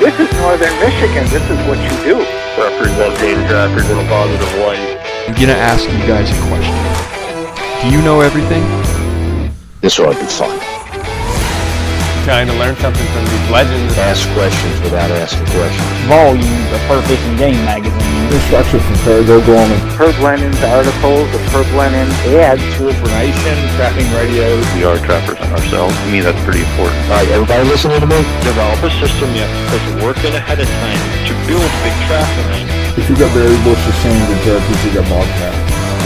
This is Northern Michigan. This is what you do. Represent data trappers in a positive light. I'm going to ask you guys a question. Do you know everything? This will be fun. Trying to learn something from these legends. Ask questions without asking questions. Volumes of Herb Fishing Game magazine. Instructions from Fargo Gorman. Herb Lennon's articles of Herb Lennon ads to information, trapping radios. We are trappers ourselves. To me, that's pretty important. All right, everybody listening to me? Develop a system that's working ahead of time to build big traffic. If you got very bush of sand and turkeys, you got bobcat.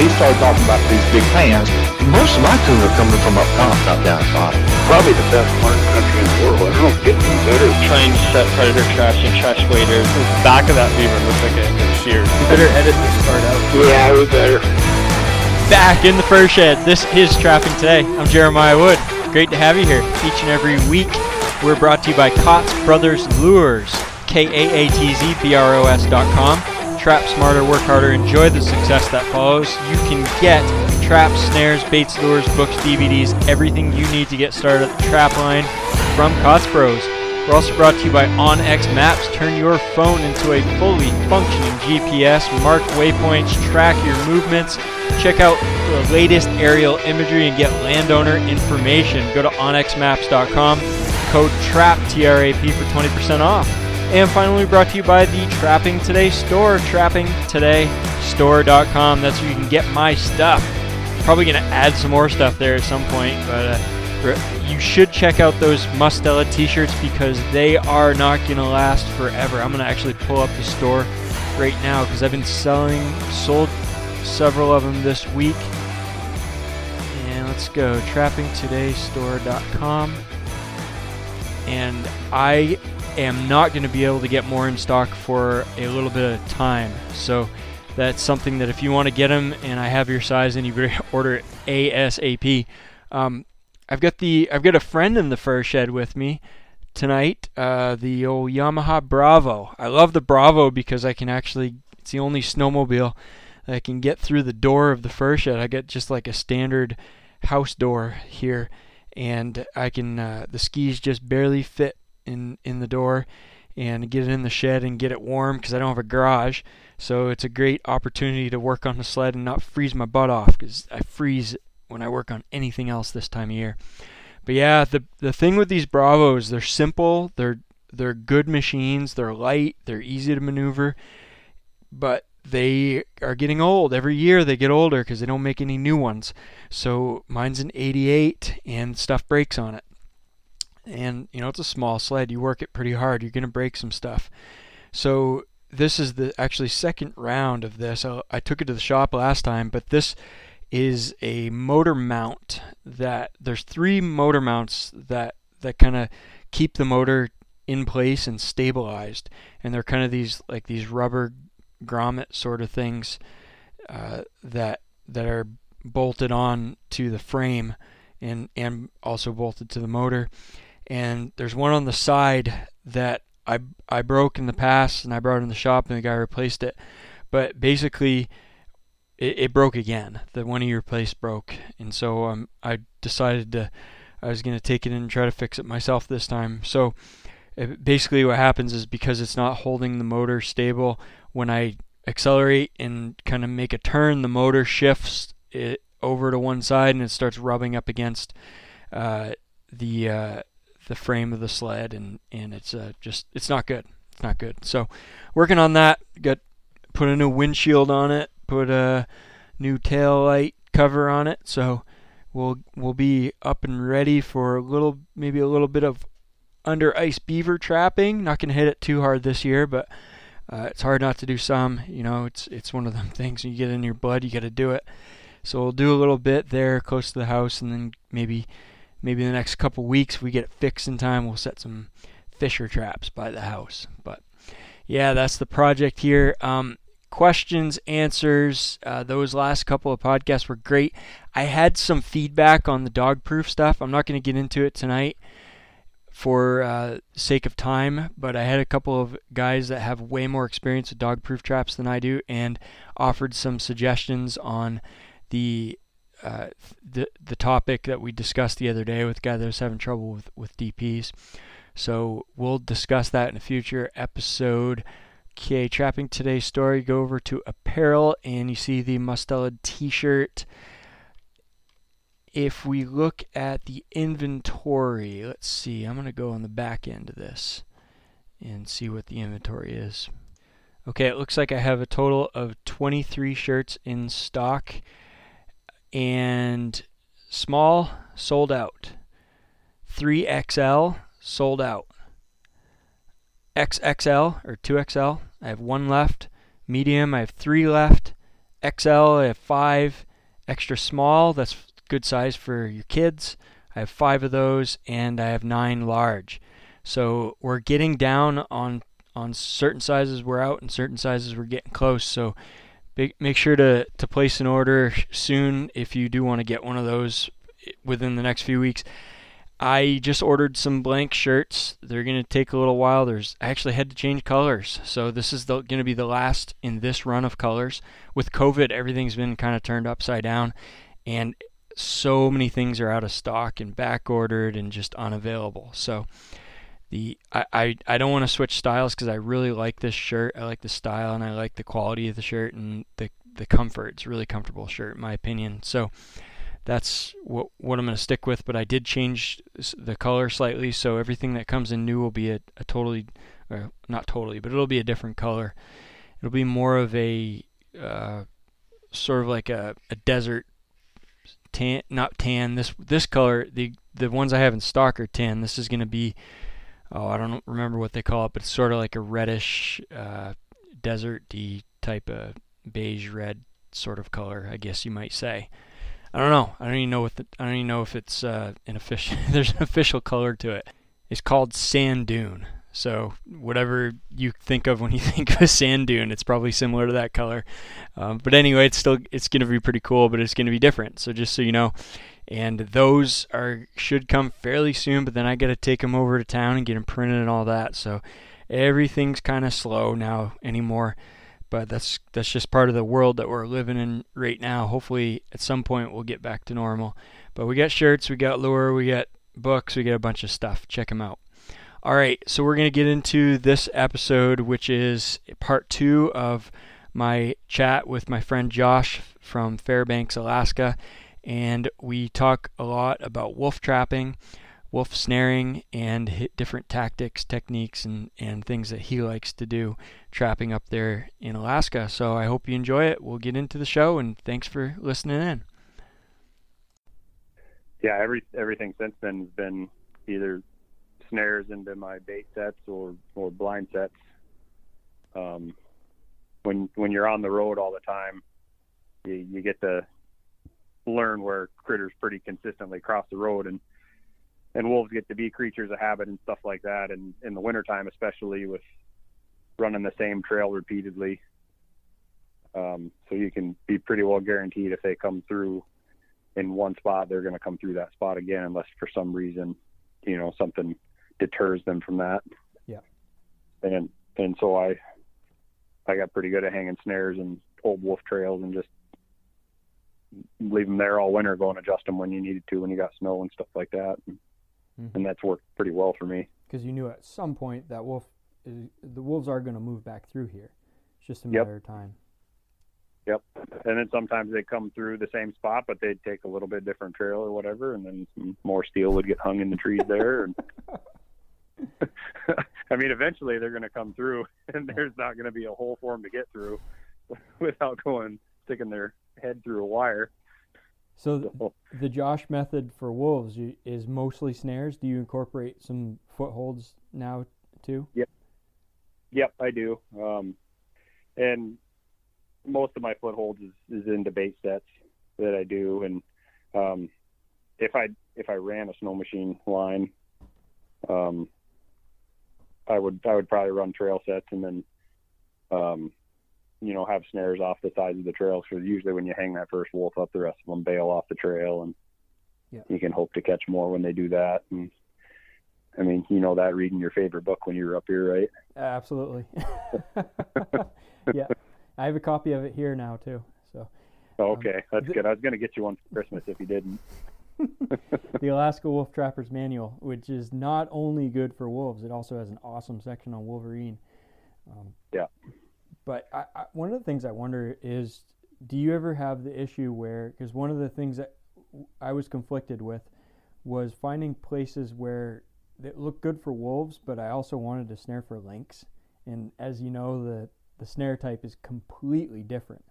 They started talking about these big pans. Most of my tunes are coming from up top, not down bottom. Probably the best part of the country in the world. I don't get any better. Trying to set predator traps and trash waders. The back of that beaver looks like it was sheared. You better edit this part out. Yeah, it was better. Back in the fur shed. This is Trapping Today. I'm Jeremiah Wood. Great to have you here. Each and every week, we're brought to you by Kaatz Brothers Lures. KAATZBROS.com. Trap smarter, work harder, enjoy the success that follows. You can get traps, snares, baits, lures, books, DVDs, everything you need to get started at the trap line from Cospros. We're also brought to you by ONX Maps. Turn your phone into a fully functioning GPS. Mark waypoints, track your movements, check out the latest aerial imagery, and get landowner information. Go to onxmaps.com, code TRAP, T-R-A-P, for 20% off. And finally, brought to you by the Trapping Today store, trappingtodaystore.com. That's where you can get my stuff. Probably going to add some more stuff there at some point, but you should check out those Mustela t-shirts because they are not going to last forever. I'm going to actually pull up the store right now because I've been sold several of them this week. And let's go, trappingtodaystore.com. And I am not going to be able to get more in stock for a little bit of time, so that's something that if you want to get them and I have your size, and you better order it ASAP. I've got a friend in the fur shed with me tonight, the old Yamaha Bravo. I love the Bravo because it's the only snowmobile that I can get through the door of the fur shed. I get just like a standard house door here, and I can the skis just barely fit in the door and get it in the shed and get it warm because I don't have a garage. So it's a great opportunity to work on the sled and not freeze my butt off, because I freeze when I work on anything else this time of year. But yeah, the thing with these Bravos, they're simple, they're good machines, they're light, they're easy to maneuver, but they are getting old. Every year they get older because they don't make any new ones. So mine's an 88 and stuff breaks on it. And, it's a small sled. You work it pretty hard. You're going to break some stuff. So this is the actually second round of this. I took it to the shop last time, but this is a motor mount that there's three motor mounts that kind of keep the motor in place and stabilized. And they're kind of these rubber grommet sort of things that are bolted on to the frame and also bolted to the motor. And there's one on the side that I broke in the past, and I brought it in the shop, and the guy replaced it. But basically, it broke again. The one he replaced broke, and so I decided I was going to take it in and try to fix it myself this time. So basically, what happens is because it's not holding the motor stable, when I accelerate and kind of make a turn, the motor shifts it over to one side, and it starts rubbing up against the frame of the sled, and it's just it's not good. So working on that, put a new windshield on it, put a new tail light cover on it, so we'll be up and ready for a little bit of under ice beaver trapping. Not gonna hit it too hard this year, but it's hard not to do some. It's one of them things. You get in your blood, you got to do it. So we'll do a little bit there close to the house, and then maybe in the next couple weeks, we get it fixed in time, we'll set some fisher traps by the house. But yeah, that's the project here. Questions, answers, those last couple of podcasts were great. I had some feedback on the dog proof stuff. I'm not going to get into it tonight for sake of time, but I had a couple of guys that have way more experience with dog proof traps than I do and offered some suggestions on the topic that we discussed the other day with a guy that was having trouble with DPs. So we'll discuss that in a future episode. Okay, trapping today's story, go over to apparel and you see the Mustela t-shirt. If we look at the inventory, let's see, I'm going to go on the back end of this and see what the inventory is. Okay, it looks like I have a total of 23 shirts in stock and small, sold out. 3XL, sold out. XXL, or 2XL, I have 1 left. Medium, I have 3 left. XL, I have 5. Extra small, that's good size for your kids. I have 5 of those and I have 9 large. So we're getting down on certain sizes we're out and certain sizes we're getting close. So make sure to place an order soon if you do want to get one of those within the next few weeks. I just ordered some blank shirts. They're going to take a little while. I actually had to change colors. So this is going to be the last in this run of colors. With COVID, everything's been kind of turned upside down and so many things are out of stock and back ordered and just unavailable. So I don't want to switch styles because I really like this shirt. I like the style and I like the quality of the shirt and the comfort. It's a really comfortable shirt in my opinion. So that's what I'm going to stick with. But I did change the color slightly. So everything that comes in new will be a totally, or not totally, but it'll be a different color. It'll be more of a sort of like a desert tan, not tan. This color, the ones I have in stock are tan. This is going to be, I don't remember what they call it, but it's sort of like a reddish, desert-y type of beige red sort of color, I guess you might say. I don't know. I don't even know if it's an official. There's an official color to it. It's called sand dune. So whatever you think of when you think of a sand dune, it's probably similar to that color. But anyway, it's going to be pretty cool, but it's going to be different. So just so you know, and those should come fairly soon. But then I got to take them over to town and get them printed and all that. So everything's kind of slow now anymore. But that's just part of the world that we're living in right now. Hopefully, at some point, we'll get back to normal. But we got shirts, we got lure, we got books, we got a bunch of stuff. Check them out. All right, so we're going to get into this episode, which is part 2 of my chat with my friend Josh from Fairbanks, Alaska. And we talk a lot about wolf trapping, wolf snaring, and different tactics, techniques, and things that he likes to do trapping up there in Alaska. So I hope you enjoy it. We'll get into the show, and thanks for listening in. Yeah, everything since then has been either snares into my bait sets or blind sets. When you're on the road all the time, you get to learn where critters pretty consistently cross the road, and wolves get to be creatures of habit and stuff like that. And in the wintertime, especially with running the same trail repeatedly, so you can be pretty well guaranteed if they come through in one spot, they're going to come through that spot again, unless for some reason, something deters them from that. Yeah. And so I got pretty good at hanging snares and old wolf trails and just leave them there all winter, go and adjust them when you needed to, when you got snow and stuff like that. And that's worked pretty well for me. Because you knew at some point that the wolves are going to move back through here. It's just a matter of time. Yep. And then sometimes they come through the same spot, but they'd take a little bit different trail or whatever, and then more steel would get hung in the trees there. And I mean, eventually they're going to come through, and there's not going to be a hole for them to get through without sticking their head through a wire. So the Josh method for wolves is mostly snares. Do you incorporate some footholds now too? Yep, I do. And most of my footholds is in bait sets that I do. And if I ran a snow machine line, I would probably run trail sets and then have snares off the sides of the trails, because usually when you hang that first wolf up, the rest of them bail off the trail, and you can hope to catch more when they do that. And I mean, you know that reading your favorite book when you were up here, right? Absolutely. Yeah, I have a copy of it here now too. So. Okay, that's good. I was going to get you one for Christmas if you didn't. The Alaska Wolf Trapper's Manual, which is not only good for wolves, it also has an awesome section on wolverine. But I, one of the things I wonder is, do you ever have the issue where, because one of the things that I was conflicted with was finding places where it looked good for wolves, but I also wanted to snare for lynx. And as you know, the snare type is completely different.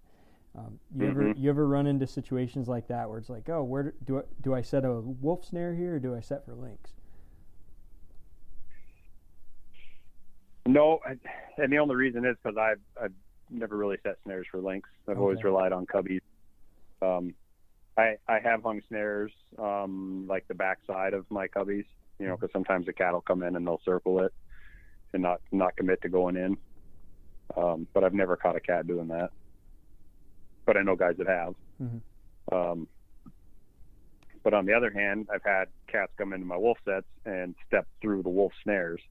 You ever run into situations like that where it's like, oh, where do I set a wolf snare here, or do I set for lynx? No, and the only reason is because I've never really set snares for lynx. I've always relied on cubbies. I have hung snares like the backside of my cubbies, you know, because sometimes the cattle come in and they'll circle it and not commit to going in. But I've never caught a cat doing that. But I know guys that have. Mm-hmm. But on the other hand, I've had cats come into my wolf sets and step through the wolf snares.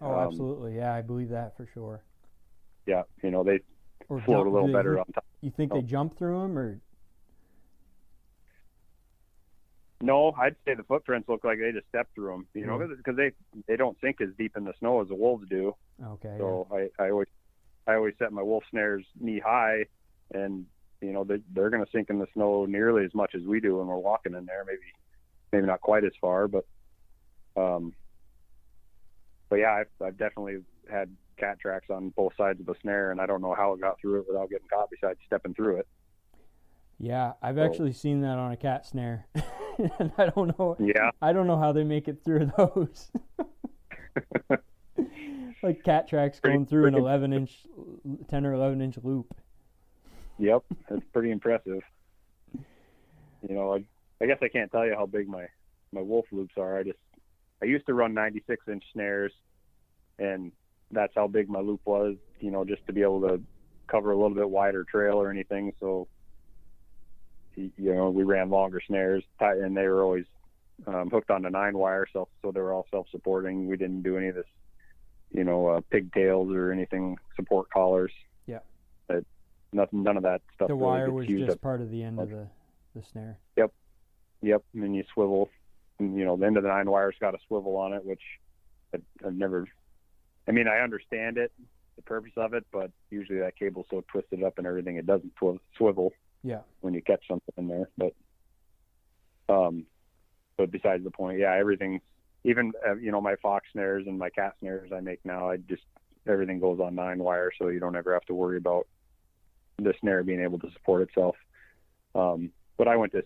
Oh, absolutely. Yeah, I believe that for sure. Yeah, you know, they or float a little better on top. You think they jump through them, or? No, I'd say the footprints look like they just step through them, you know, because they don't sink as deep in the snow as the wolves do. Okay. So yeah. I always set my wolf snares knee high. And, you know, they're going to sink in the snow nearly as much as we do when we're walking in there. Maybe not quite as far, but yeah, I've definitely had cat tracks on both sides of a snare, and I don't know how it got through it without getting caught besides stepping through it. Yeah, I've actually seen that on a cat snare. And I don't know. Yeah. I don't know how they make it through those. Like cat tracks going through an 10 or 11 inch loop. Yep, that's pretty impressive. You know, I guess I can't tell you how big my wolf loops are. I used to run 96-inch snares, and that's how big my loop was, you know, just to be able to cover a little bit wider trail or anything. So, you know, we ran longer snares, and they were always hooked on the 9-wire, so they were all self-supporting. We didn't do any of this, you know, pigtails or anything, support collars. Yeah. None of that stuff. The wire was just part of the end of the snare. Yep. And then you swivel. And, you know, the end of the 9-wire's got a swivel on it, which I've never. I mean, I understand it, the purpose of it, but usually that cable's so twisted up and everything, it doesn't swivel. Yeah. When you catch something in there, but besides the point, yeah, everything, even you know, my fox snares and my cat snares I make now, everything goes on 9-wire, so you don't ever have to worry about the snare being able to support itself. But I went to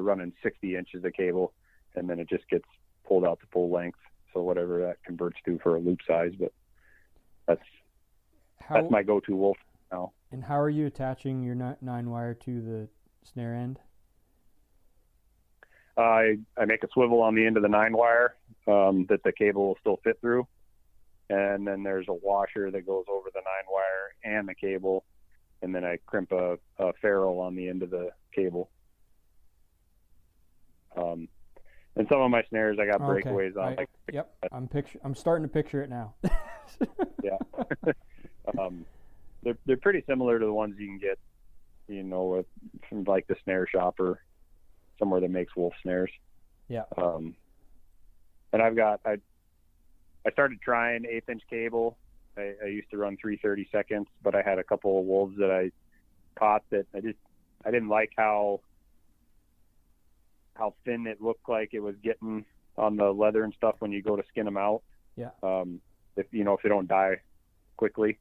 running 60 inches of cable, and then it just gets pulled out to full length. So whatever that converts to for a loop size, but that's my go-to wolf now. And how are you attaching your 9-wire to the snare end? I make a swivel on the end of the 9-wire that the cable will still fit through. And then there's a washer that goes over the 9-wire and the cable. And then I crimp a ferrule on the end of the cable. And some of my snares, I got breakaways on. I'm starting to picture it now. Yeah. They're pretty similar to the ones you can get, you know, from like the snare shop or somewhere that makes wolf snares. Yeah. And I started trying 8-inch cable. I used to run 3/32, but I had a couple of wolves that I caught that I didn't like how thin it looked like it was getting on the leather and stuff when you go to skin them out. Yeah. If they don't die quickly,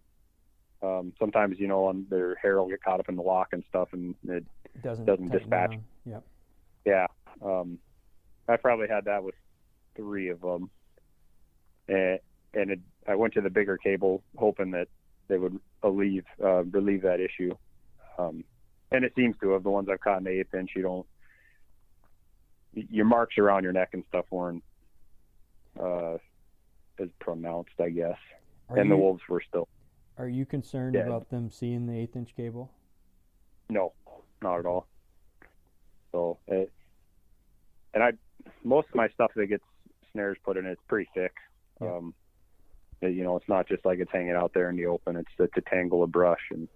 sometimes, you know, on their hair will get caught up in the lock and stuff, and it doesn't dispatch. Yep. Yeah. I probably had that with 3 of them, and I went to the bigger cable hoping that they would relieve that issue. And it seems to have. The ones I've caught in the 8-inch, your marks around your neck and stuff weren't as pronounced, I guess. The wolves were still. Are you concerned about them seeing the 8-inch cable? No, not at all. So, most of my stuff that gets snares put in, it's pretty thick. Yeah. You know, it's not just like it's hanging out there in the open. It's a tangle of brush, and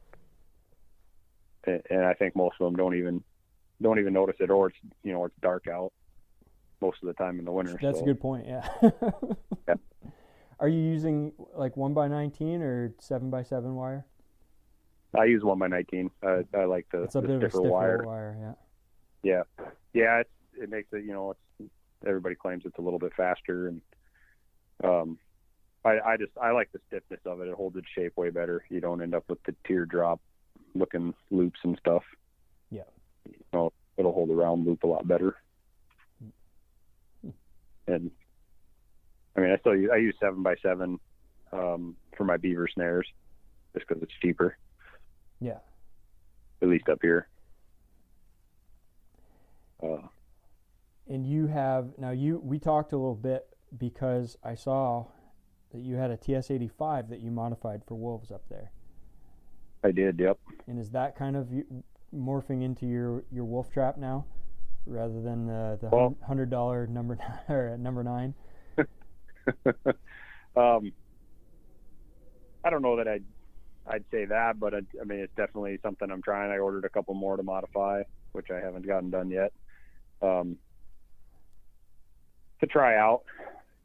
I think most of them don't even notice it, or it's, you know, it's dark out most of the time in the winter. That's a good point. Yeah. Yeah. Are you using like 1x19 or 7x7 wire? I use 1x19. I like the stiffer wire. Yeah. Yeah. Yeah. It makes it, you know, everybody claims it's a little bit faster, and I like the stiffness of it. It holds its shape way better. You don't end up with the teardrop looking loops and stuff. Yeah. You know, it'll hold a round loop a lot better. And I mean, I use 7x7 for my beaver snares just because it's cheaper. Yeah. At least up here. And you have we talked a little bit because I saw that you had a TS-85 that you modified for wolves up there. I did, yep. And is that kind of morphing into your wolf trap now, rather than the $100 number nine? I don't know that I'd say that, but I mean, it's definitely something I'm trying. I ordered a couple more to modify, which I haven't gotten done yet, to try out.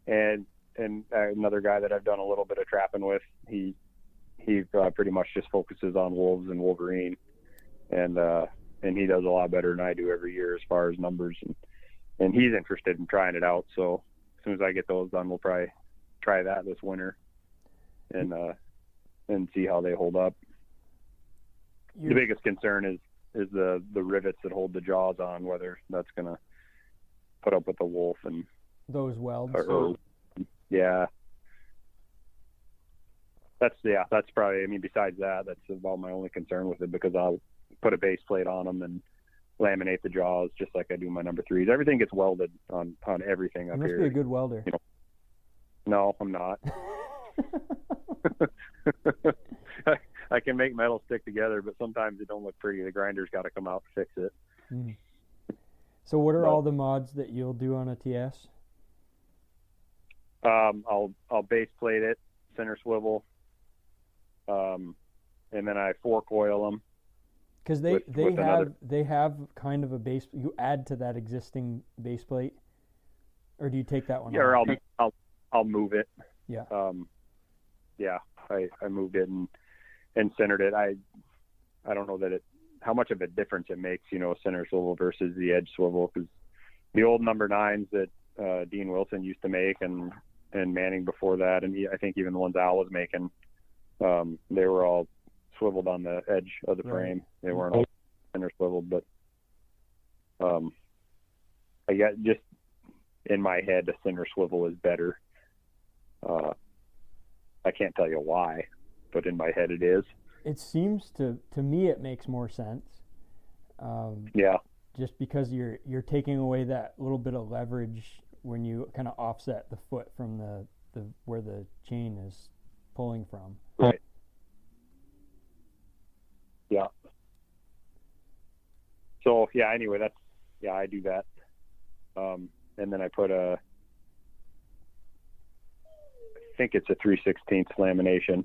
And another guy that I've done a little bit of trapping with, he pretty much just focuses on wolves and wolverine, and he does a lot better than I do every year as far as numbers, and he's interested in trying it out. So as soon as I get those done, we'll probably try that this winter and see how they hold up. The biggest concern is the rivets that hold the jaws on, whether that's going to put up with the wolf and those welds. Yeah. That's probably, I mean, besides that's about my only concern with it, because I'll put a base plate on them and laminate the jaws just like I do my number threes. Everything gets welded on everything up here. You must be a good welder. You know? No, I'm not. I can make metal stick together, but sometimes it don't look pretty. The grinder's got to come out and fix it. Mm. So what are all the mods that you'll do on a TS? I'll base plate it, center swivel, and then I fork coil them. Because they have kind of a base. You add to that existing base plate, or do you take that one? Yeah, I'll move it. Yeah. I moved it and centered it. I don't know that how much of a difference it makes, you know, center swivel versus the edge swivel, because the old number nines that Dean Wilson used to make and Manning before that, and I think even the ones Al was making, they were all swiveled on the edge of the frame. They weren't all center swiveled, but I got, just in my head, a center swivel is better. I can't tell you why, but in my head it is. It seems to me it makes more sense. Yeah. Just because you're taking away that little bit of leverage when you kind of offset the foot from the where the chain is pulling from. Right. Yeah. So anyway, I do that. And then I put I think it's a 3/16 lamination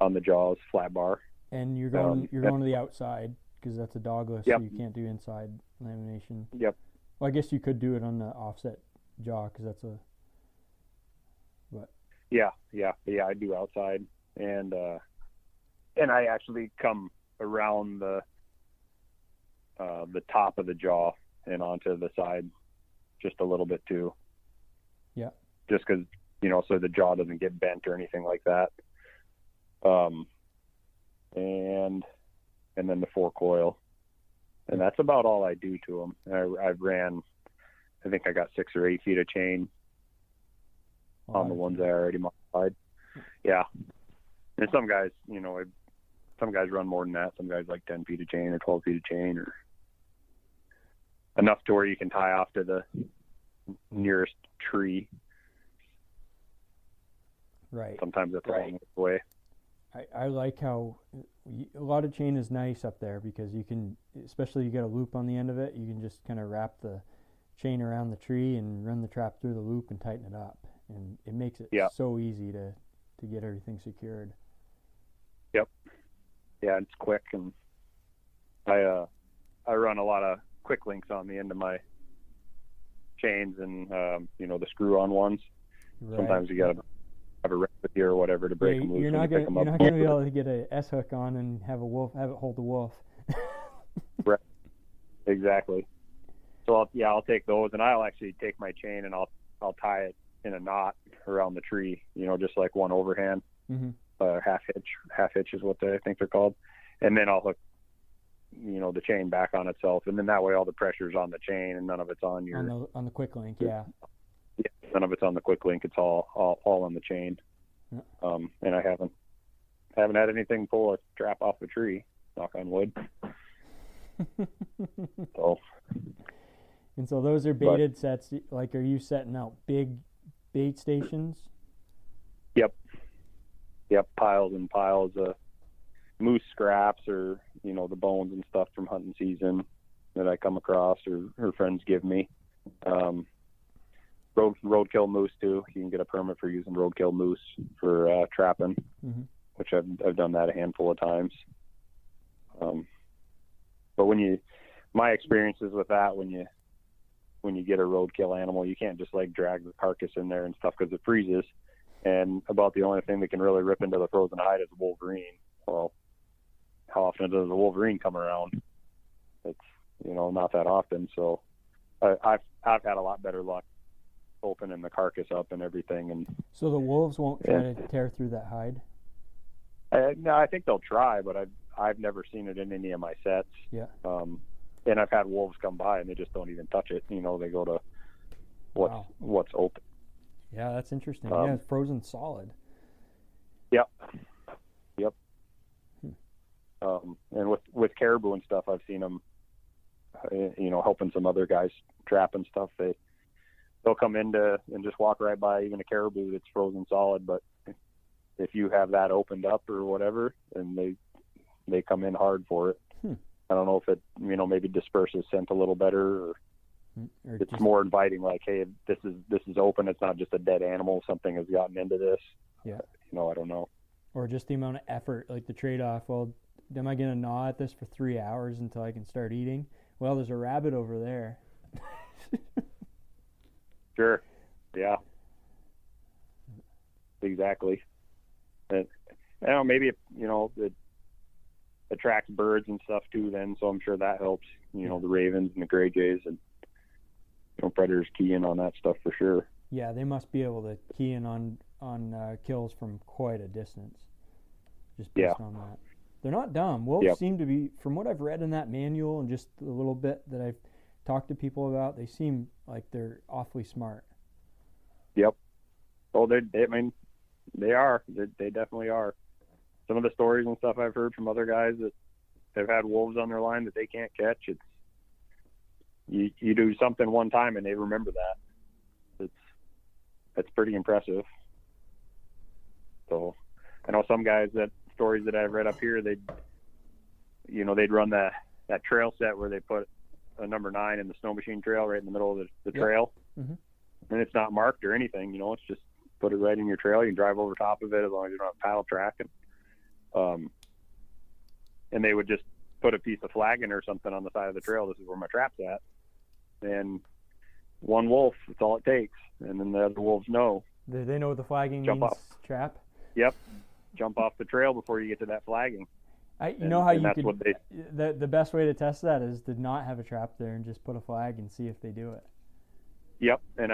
on the jaws, flat bar. And you're going to the outside, because that's a dogless, so you can't do inside lamination. Yep. Well, I guess you could do it on the offset jaw, because that's a. But. Yeah. I do outside, and I actually come around the top of the jaw and onto the side just a little bit too. Yeah. Just because, you know, so the jaw doesn't get bent or anything like that. And then the fork coil, and that's about all I do to them. I've ran, I think I got 6 or 8 feet of chain on the ones I already modified. Yeah. And some guys, you know, some guys run more than that. Some guys like 10 feet of chain or 12 feet of chain, or enough to where you can tie off to the nearest tree. Right. Sometimes that's the longest way. I like how a lot of chain is nice up there because you can, especially you got a loop on the end of it, you can just kind of wrap the chain around the tree and run the trap through the loop and tighten it up. And it makes it so easy to get everything secured. Yep. Yeah, it's quick. And I run a lot of quick links on the end of my chains and, the screw-on ones. Right. Sometimes you got to have a rep with you or whatever to break them loose. You're not going to be able to get an S-hook on and have it hold the wolf. Right. Exactly. So, I'll take those, and I'll actually take my chain and I'll tie it in a knot around the tree, just like one overhand, half hitch is what I think they're called. And then I'll hook, the chain back on itself. And then that way all the pressure's on the chain and none of it's on your... On the quick link, yeah. None of it's on the quick link. It's all on the chain. Yeah. And I haven't had anything pull a trap off a tree, knock on wood. So... And so those are baited sets. Like, are you setting out big bait stations? Yep. Piles and piles of moose scraps or, the bones and stuff from hunting season that I come across or friends give me. Roadkill moose too. You can get a permit for using roadkill moose for trapping, which I've done that a handful of times. But my experiences with that, when you get a roadkill animal, you can't just drag the carcass in there and stuff because it freezes, and about the only thing that can really rip into the frozen hide is a wolverine. Well, how often does a wolverine come around? It's not that often. So I've had a lot better luck opening the carcass up and everything. And so the wolves won't try to tear through that hide? No, I think they'll try, but I've never seen it in any of my sets. And I've had wolves come by and they just don't even touch it. They go to what's open. Yeah, that's interesting. It's frozen solid. Yep. And with caribou and stuff, I've seen them, helping some other guys trap and stuff. They'll come in and just walk right by even a caribou that's frozen solid. But if you have that opened up or whatever, and they come in hard for it. I don't know if it, maybe disperses scent a little better, or it's more inviting. Like, hey, this is open. It's not just a dead animal. Something has gotten into this. Yeah. I don't know. Or just the amount of effort, like the trade-off. Well, am I going to gnaw at this for 3 hours until I can start eating? Well, there's a rabbit over there. Sure. Yeah. Exactly. And I don't know. Maybe it attracts birds and stuff too then, so I'm sure that helps, the ravens and the gray jays and predators key in on that stuff for sure. Yeah, they must be able to key in on kills from quite a distance just based on that. They're not dumb. Wolves seem to be, from what I've read in that manual and just a little bit that I've talked to people about, they seem like they're awfully smart. Yep. Oh, they are. They definitely are. Some of the stories and stuff I've heard from other guys that have had wolves on their line that they can't catch, it's you do something one time and they remember that. That's pretty impressive. So I know some guys that stories that I've read up here, they'd run that trail set where they put a number 9 in the snow machine trail right in the middle of the trail. And it's not marked or anything, it's just put it right in your trail. You can drive over top of it as long as you don't have paddle track. And they would just put a piece of flagging or something on the side of the trail. This is where my trap's at. And one wolf, that's all it takes. And then the other wolves know. Do they know what the flagging means? Trap? Yep. Jump off the trail before you get to that flagging. The best way to test that is to not have a trap there and just put a flag and see if they do it. Yep. And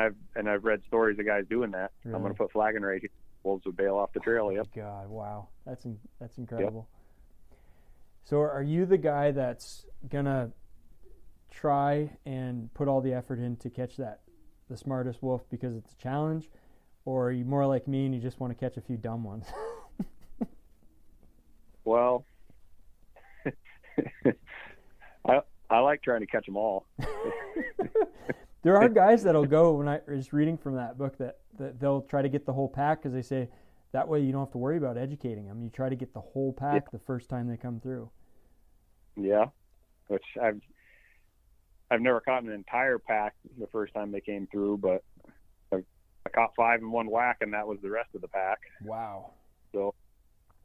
I've read stories of guys doing that. Really? I'm going to put flagging right here. Wolves would bail off the trail. Yep. God, wow, that's incredible. Yep. So, are you the guy that's gonna try and put all the effort in to catch the smartest wolf because it's a challenge, or are you more like me and you just want to catch a few dumb ones? Well, I like trying to catch them all. There are guys that'll go, when I was reading from that book, that they'll try to get the whole pack because they say, That way you don't have to worry about educating them. You try to get the whole pack the first time they come through. Yeah, which I've never caught an entire pack the first time they came through, but I caught 5 in one whack, and that was the rest of the pack. Wow. So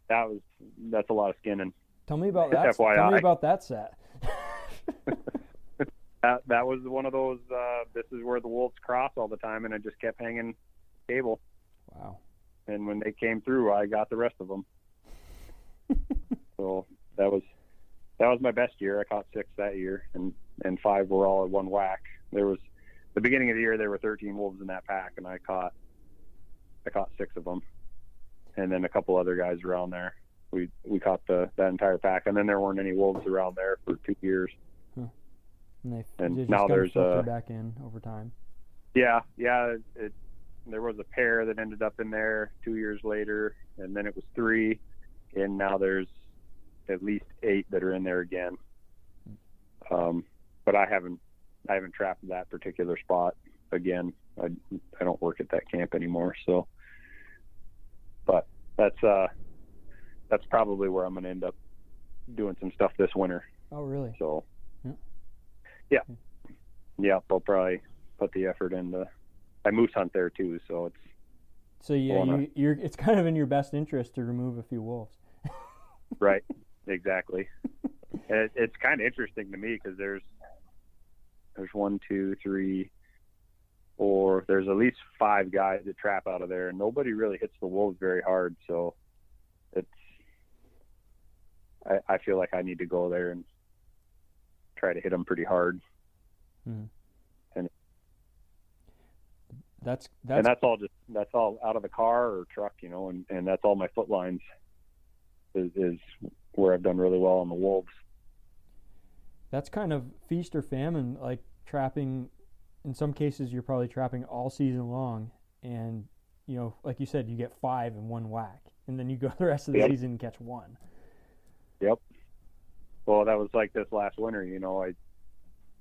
that's a lot of skinning. Tell me about that. FYI. Tell me about that set. That was one of those, this is where the wolves cross all the time, and I just kept hanging cable. Wow. And when they came through, I got the rest of them. So that was my best year. I caught 6 that year, and 5 were all at one whack. There was, the beginning of the year, there were 13 wolves in that pack, and I caught 6 of them. And then a couple other guys around there. We caught that entire pack, and then there weren't any wolves around there for 2 years. Huh. And now there's a back in over time. Yeah. There was a pair that ended up in there 2 years later, and then it was 3, and now there's at least 8 that are in there again. But I haven't trapped that particular spot again. I don't work at that camp anymore, so. But that's probably where I'm going to end up doing some stuff this winter. Oh, really? So. Yeah. I'll probably put the effort into. I moose hunt there too, so it's. So yeah, it's kind of in your best interest to remove a few wolves. Right. Exactly. It's kind of interesting to me because there's 1, 2, 3, 4. There's at least 5 guys that trap out of there, and nobody really hits the wolves very hard. So, it's. I feel like I need to go there and try to hit them pretty hard. Mm. And that's all out of the car or truck, you know, and that's all my foot lines is where I've done really well on the wolves. That's kind of feast or famine, like trapping. In some cases, you're probably trapping all season long, and you know, like you said, you get 5 in one whack, and then you go the rest of the season and catch 1. Yep. Well, that was like this last winter, you know,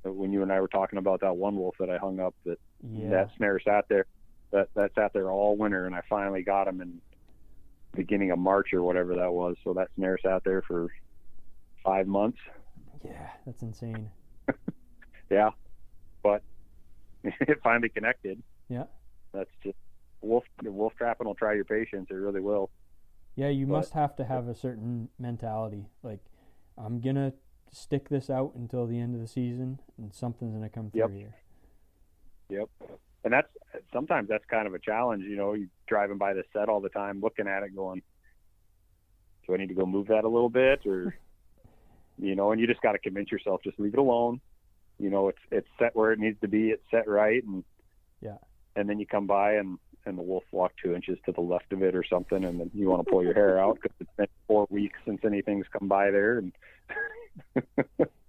when you and I were talking about that one wolf that I hung up, that snare sat there, that sat there all winter, and I finally got him in the beginning of March or whatever that was. So that snare sat there for 5 months. Yeah, that's insane. Yeah, but it finally connected. Yeah. That's just, wolf trapping will try your patience. It really will. Yeah, you must have to have a certain mentality, like, I'm going to stick this out until the end of the season, and something's going to come through here. Yep. And sometimes that's kind of a challenge, you know, you're driving by the set all the time, looking at it going, do I need to go move that a little bit? Or, you know, and you just got to convince yourself, just leave it alone. You know, it's set where it needs to be. It's set right. And then you come by and the wolf walked 2 inches to the left of it or something, and then you want to pull your hair out because it's been 4 weeks since anything's come by there. And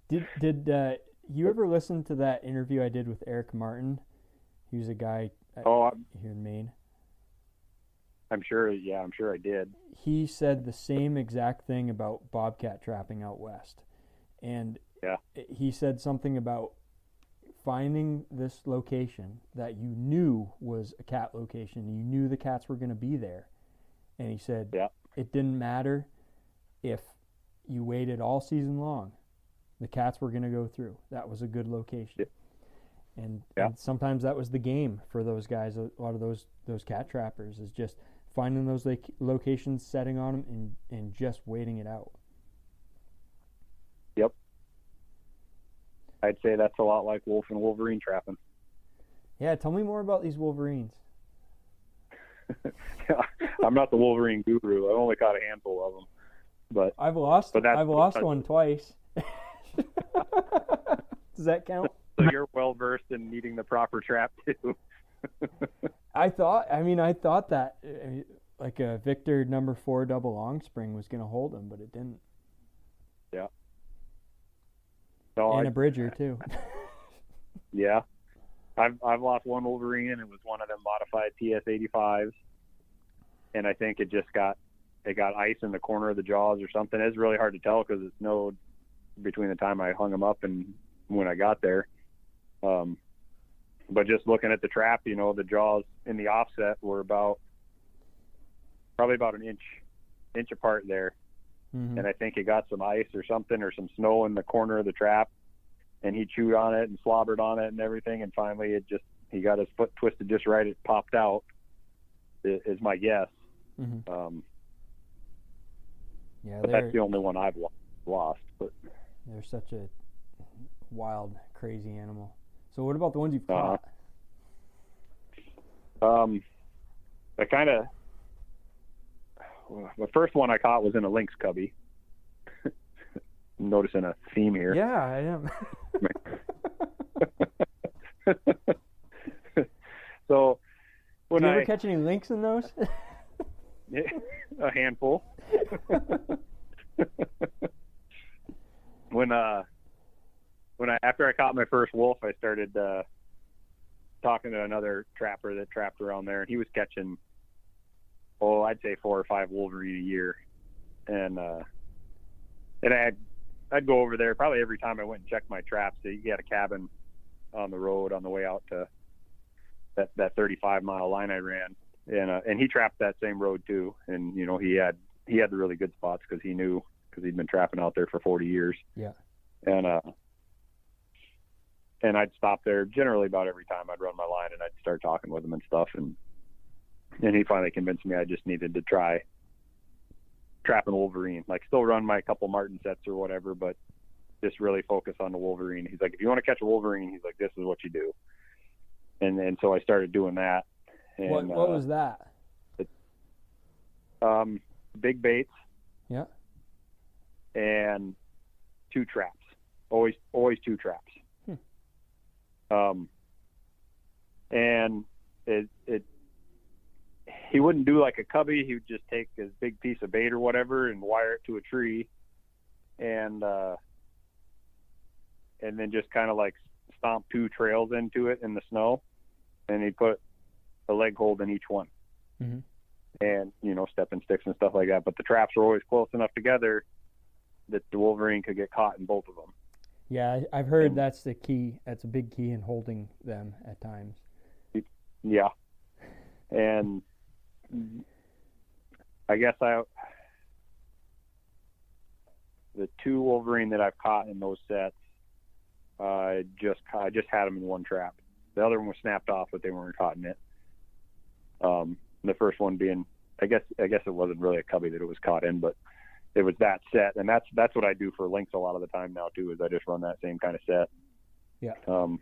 did you ever listen to that interview I did with Eric Martin? He was a guy here in Maine. I'm sure I did. He said the same exact thing about bobcat trapping out west. And he said something about finding this location that you knew was a cat location. You knew the cats were going to be there. And he said it didn't matter if you waited all season long. The cats were going to go through. That was a good location. Yeah. And sometimes that was the game for those guys, a lot of those cat trappers, is just finding those locations, setting on them, and just waiting it out. Yep. I'd say that's a lot like wolf and wolverine trapping. Yeah, tell me more about these wolverines. I'm not the wolverine guru. I've only caught a handful of them, but I've lost one twice. Does that count? So you're well versed in needing the proper trap too. I thought that like a Victor Number 4 Double Long Spring was going to hold him, but it didn't. Yeah. No, and a Bridger too. Yeah, I've lost one wolverine, and it was one of them modified TS-85s, and I think it got ice in the corner of the jaws or something. It's really hard to tell because it snowed between the time I hung them up and when I got there. But just looking at the trap, you know, the jaws in the offset were about probably about an inch apart there. Mm-hmm. And I think it got some ice or something or some snow in the corner of the trap, and he chewed on it and slobbered on it and everything. And finally he got his foot twisted just right. It popped out is my guess. Mm-hmm. Yeah, but that's the only one I've lost. But they're such a wild, crazy animal. So what about the ones you've caught? The first one I caught was in a lynx cubby. I'm noticing a theme here. Yeah, I am. So when did you ever catch any lynx in those? A handful. After I caught my first wolf, I started talking to another trapper that trapped around there, and he was catching, I'd say 4 or 5 wolverine a year, and I'd go over there probably every time I went and checked my traps. So he had a cabin on the road on the way out to that 35-mile line I ran, and he trapped that same road too. And you know, he had the really good spots because he knew, because he'd been trapping out there for 40 years. Yeah, and I'd stop there generally about every time I'd run my line, and I'd start talking with him and stuff, and he finally convinced me I just needed to try trapping wolverine, like still run my couple Martin sets or whatever, but just really focus on the wolverine. He's like, if you want to catch a wolverine, he's like, this is what you do. And so I started doing that. And what was that? Big baits. Yeah. And 2 traps, always 2 traps. And he wouldn't do like a cubby. He would just take his big piece of bait or whatever and wire it to a tree, and then just kind of like stomp 2 trails into it in the snow, and he'd put a leg hold in each one. Mm-hmm. And, you know, stepping sticks and stuff like that. But the traps were always close enough together that the wolverine could get caught in both of them. Yeah, I've heard that's the key. That's a big key in holding them at times. Yeah. And I guess the 2 wolverine that I've caught in those sets, I just had them in one trap. The other one was snapped off, but they weren't caught in it. The first one being, I guess it wasn't really a cubby that it was caught in, but it was that set, and that's what I do for lynx a lot of the time now too, is I just run that same kind of set. Yeah. Some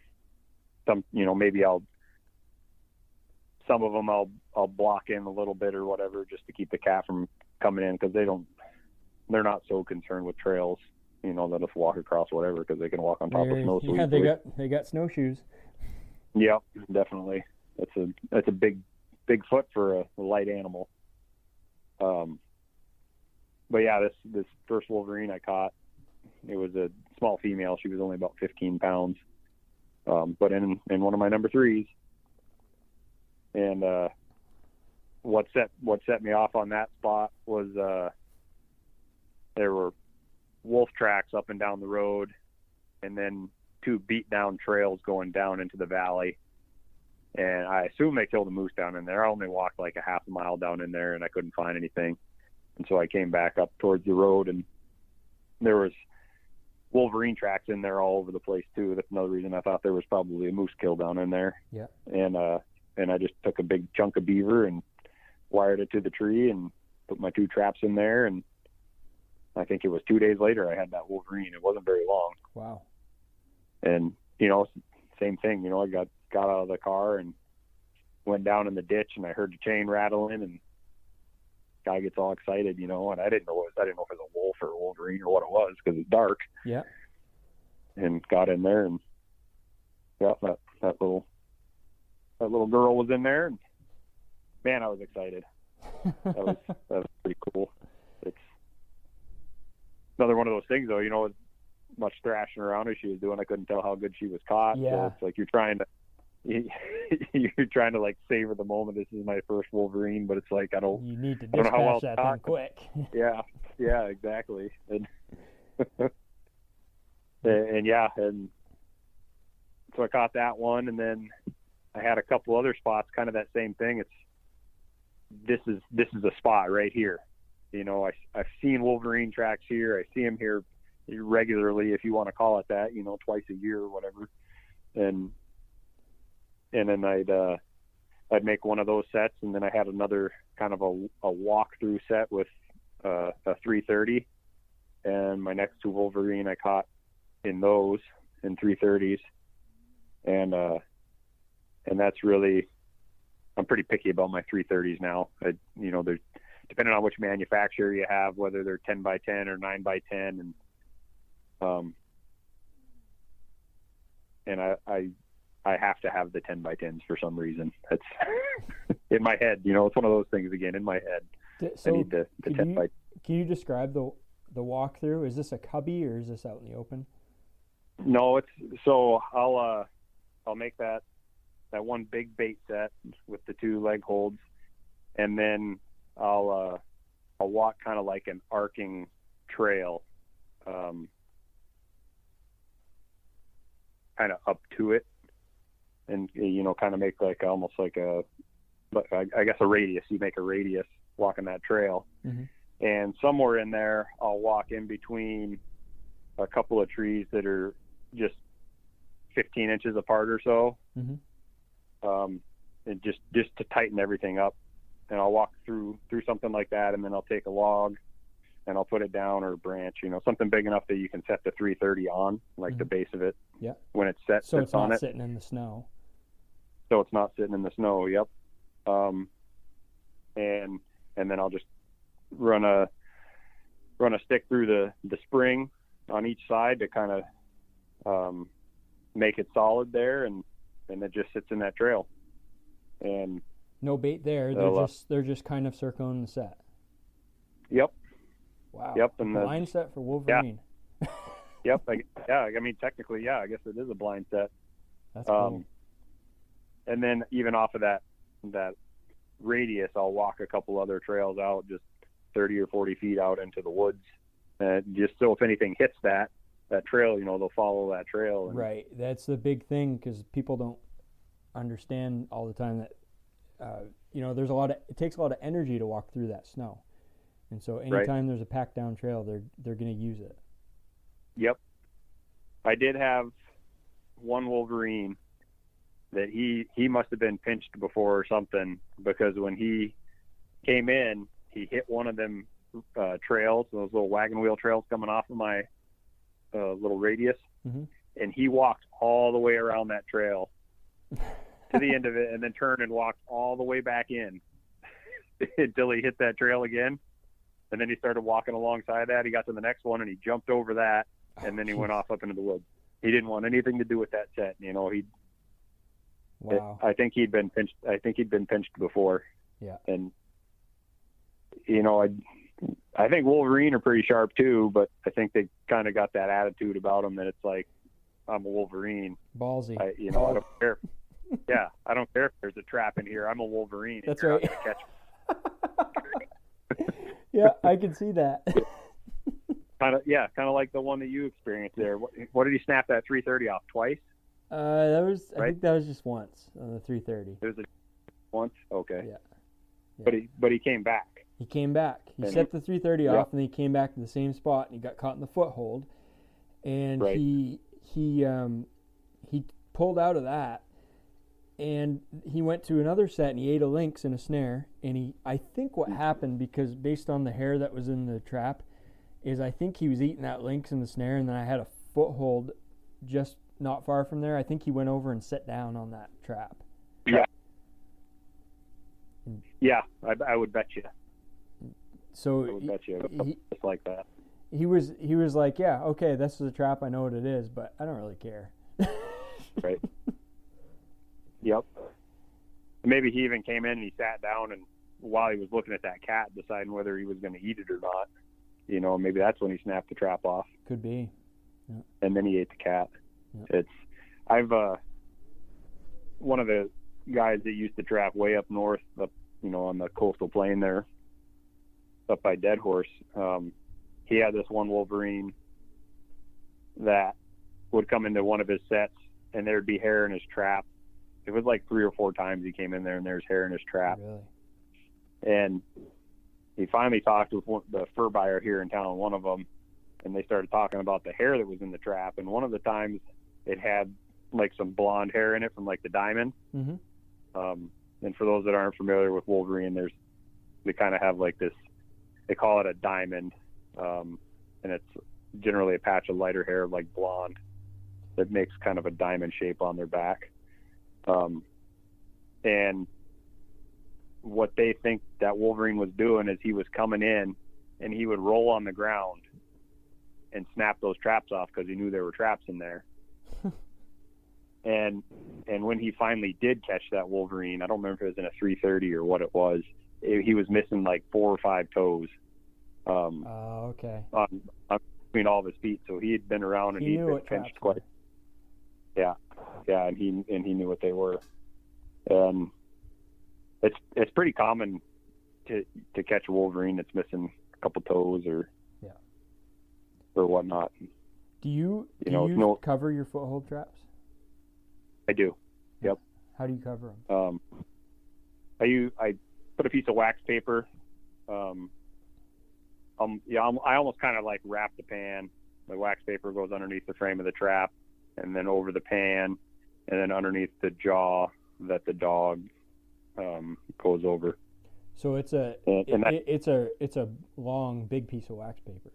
of them I'll block in a little bit or whatever, just to keep the cat from coming in, because they're not so concerned with trails. You know, they'll just walk across whatever because they can walk on top of snow. Yeah, they got snowshoes. Yeah, definitely. That's a big foot for a light animal. But yeah, this first wolverine I caught, it was a small female. She was only about 15 pounds, but in one of my number 3s. And what set me off on that spot was there were wolf tracks up and down the road, and then 2 beat down trails going down into the valley. And I assume they killed a moose down in there. I only walked like a half a mile down in there, and I couldn't find anything. And so I came back up towards the road, and there was wolverine tracks in there all over the place too. That's another reason I thought there was probably a moose kill down in there. Yeah. And I just took a big chunk of beaver and wired it to the tree and put my 2 traps in there. And I think it was 2 days later I had that wolverine. It wasn't very long. Wow. And, you know, same thing, you know, I got out of the car and went down in the ditch, and I heard the chain rattling, and guy gets all excited, you know, and I didn't know if it was a wolf or a wolverine or what it was, because it's dark. Yeah. And got in there, and yeah, that little girl was in there, and man, I was excited. that was pretty cool. It's another one of those things though, you know, much thrashing around as she was doing, I couldn't tell how good she was caught. Yeah. So it's like you're trying to like savor the moment. This is my first wolverine, but it's like you need to dispatch how that thing quick. yeah exactly. And and so I caught that one, and then I had a couple other spots, kind of that same thing. It's this is a spot right here. You know, I've seen wolverine tracks here. I see them here regularly, if you want to call it that, you know, twice a year or whatever. And then I'd make one of those sets, and then I had another kind of a walkthrough set with a 330, and my next two wolverine I caught in those, in 330s. And that's really, I'm pretty picky about my 330s now. You know, they're, depending on which manufacturer you have, whether they're 10x10 or 9x10, and I have to have the 10x10s for some reason. That's in my head, you know, it's one of those things again, in my head. So I need the 10x10. Can you describe the walkthrough? Is this a cubby or is this out in the open? No, it's, so I'll make that one big bait set with the two leg holds, and then I'll walk kind of like an arcing trail, kind of up to it, and, you know, kind of make like almost like I guess a radius. You make a radius walking that trail, mm-hmm. and somewhere in there I'll walk in between a couple of trees that are just 15 inches apart or so, mm-hmm. And just to tighten everything up. And I'll walk through something like that, and then I'll take a log and I'll put it down, or a branch, you know, something big enough that you can set the 330 on, like mm-hmm. the base of it. Yeah. When it's set, so it's not sitting in the snow. So it's not sitting in the snow. Yep. And then I'll just run a stick through the spring on each side to kind of make it solid there, and it just sits in that trail. And no bait there. They're just kind of circling the set. Yep. Wow. Yep. And blind set for wolverine. Yeah. Yep. I mean, technically, yeah, I guess it is a blind set. That's cool. And then even off of that radius, I'll walk a couple other trails out, just 30 or 40 feet out into the woods. Just so if anything hits that trail, you know, they'll follow that trail. And... Right. That's the big thing, because people don't understand all the time that, you know, it takes a lot of energy to walk through that snow. And so anytime right. there's a packed down trail, they're going to use it. Yep. I did have one wolverine that he must have been pinched before or something, because when he came in, he hit one of them trails, those little wagon wheel trails coming off of my little radius, mm-hmm. and he walked all the way around that trail to the end of it, and then turned and walked all the way back in until he hit that trail again, and then he started walking alongside that. He got to the next one and he jumped over that, and then he went off up into the woods. He didn't want anything to do with that set, you know. Wow. I think he'd been pinched before. Yeah. And you know, I think wolverine are pretty sharp too, but I think they kind of got that attitude about them that it's like, I'm a wolverine. Ballsy. I don't care. Yeah, I don't care if there's a trap in here. I'm a wolverine. That's right. Catch yeah, I can see that. kind of like the one that you experienced there. What did he snap that 330 off twice? I think that was just once on the 330. It was once. Okay. Yeah. But he came back. He came back. He set the 330 off, and then he came back to the same spot, and he got caught in the foothold. And right. he pulled out of that, and he went to another set, and he ate a lynx and a snare. And I think what happened, because based on the hair that was in the trap, is I think he was eating that lynx and the snare, and then I had a foothold just not far from there. I think he went over and sat down on that trap. Yeah. Yeah, I would bet you. So it's like that. He was like, yeah, okay, this is a trap. I know what it is, but I don't really care. Right. Yep. Maybe he even came in and he sat down, and while he was looking at that cat, deciding whether he was going to eat it or not, you know, maybe that's when he snapped the trap off. Could be. Yep. And then he ate the cat. Yep. I've one of the guys that used to trap way up north, up, you know, on the coastal plain there, up by Dead Horse, he had this one wolverine that would come into one of his sets, and there'd be hair in his trap. It was like 3 or 4 times he came in there and there's hair in his trap. Really? And he finally talked with the fur buyer here in town, one of them, and they started talking about the hair that was in the trap. And one of the times it had like some blonde hair in it from like the diamond. Mm-hmm. And for those that aren't familiar with wolverine, they kind of have like this, they call it a diamond. And it's generally a patch of lighter hair, like blonde, that makes kind of a diamond shape on their back. And what they think that wolverine was doing is he was coming in and he would roll on the ground and snap those traps off because he knew there were traps in there. And when he finally did catch that wolverine, I don't remember if it was in a 330 or what it was, he was missing like 4 or 5 toes. On between all of his feet. So he had been around and he'd been pinched quite. Yeah. Yeah. And he knew what they were. And it's pretty common to catch a wolverine that's missing a couple toes or whatnot. Do you cover your foothold traps? I do. Yep. How do you cover them? I put a piece of wax paper. I almost kind of like wrap the pan. The wax paper goes underneath the frame of the trap, and then over the pan, and then underneath the jaw that the dog goes over. So it's a long, big piece of wax paper.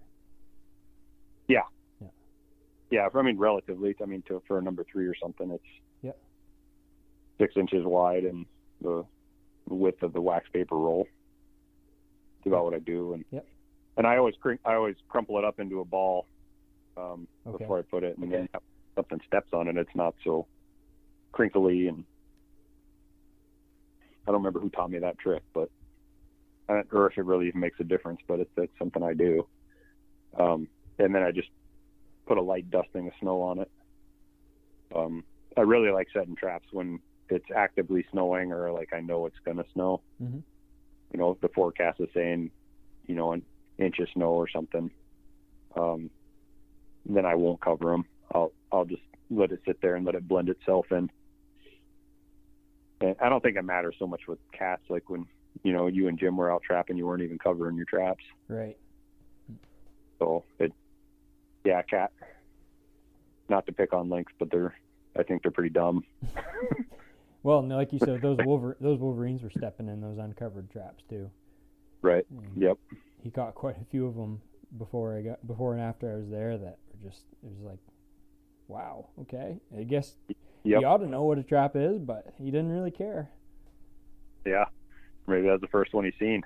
Yeah. Yeah. Yeah. Relatively. For a number 3 or something, it's 6 inches wide and the width of the wax paper roll. It's about what I do. And and I always crumple it up into a ball before I put it, and then something steps on it. It's not so crinkly. And I don't remember who taught me that trick, but I'm not sure if it really even makes a difference. But it's something I do. And then I just put a light dusting of snow on it. I really like setting traps when it's actively snowing, or like I know it's gonna snow. Mm-hmm. The forecast is saying, and inch of snow or something, then I won't cover them. I'll just let it sit there and let it blend itself in. And I don't think it matters so much with cats, like when, you and Jim were out trapping, you weren't even covering your traps. Right. So cat, not to pick on lynx, but I think they're pretty dumb. Well, like you said, those wolverines were stepping in those uncovered traps too. Right. And yep. He caught quite a few of them before and after I was there. That were just, it was like, wow, okay. I guess he ought to know what a trap is, but he didn't really care. Yeah, maybe that was the first one he's seen.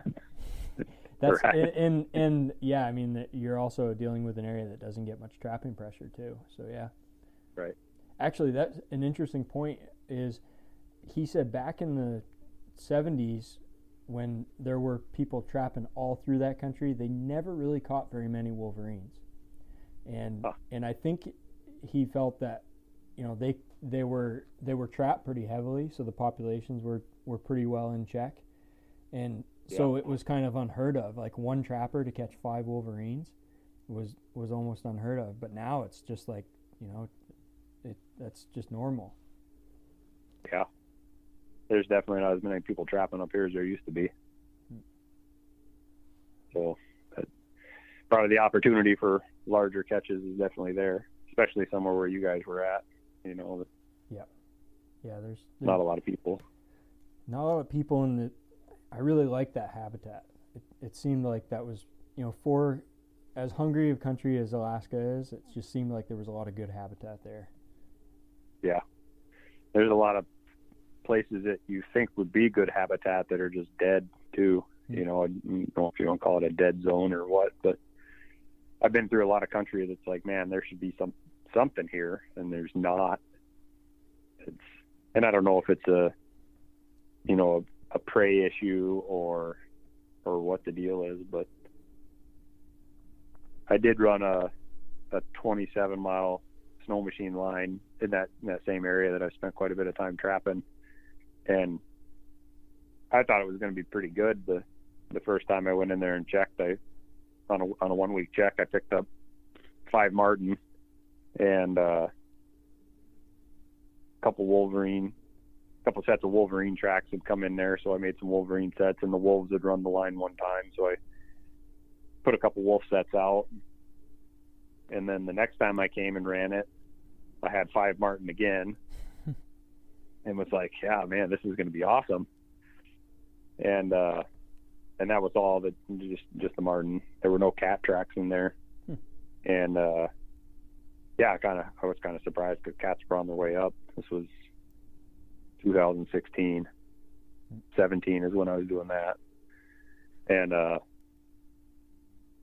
That's right. You're also dealing with an area that doesn't get much trapping pressure too. So yeah. Right. Actually, that's an interesting point. Is he said back in the 70s. When there were people trapping all through that country, they never really caught very many wolverines. And I think he felt that, they were trapped pretty heavily, so the populations were pretty well in check. And so it was kind of unheard of. Like one trapper to catch 5 wolverines was almost unheard of. But now it's just like, that's just normal. Yeah. There's definitely not as many people trapping up here as there used to be. So probably the opportunity for larger catches is definitely there, especially somewhere where you guys were at, Yeah. Yeah, there's not a lot of people. Not a lot of people in the – I really like that habitat. It seemed like that was, for as hungry of country as Alaska is, it just seemed like there was a lot of good habitat there. Yeah. There's a lot of – places that you think would be good habitat that are just dead too. I don't know if you don't call it a dead zone or what, but I've been through a lot of country that's like, man, there should be something here, and there's not. And I don't know if it's a prey issue or what the deal is, but I did run a 27 mile snow machine line in that same area that I spent quite a bit of time trapping. And I thought it was going to be pretty good. The first time I went in there and checked, on a 1 week check, I picked up 5 marten and a couple wolverine couple sets of Wolverine tracks would come in there, so I made some Wolverine sets, and the wolves would run the line one time, so I put a couple wolf sets out. And then the next time I came and ran it, I had five Martin again and was like, yeah, man, this is going to be awesome. And that was all that, just the Martin. There were no cat tracks in there. And, yeah, I was kind of surprised because cats were on their way up. This was 2016, 17 is when I was doing that. And,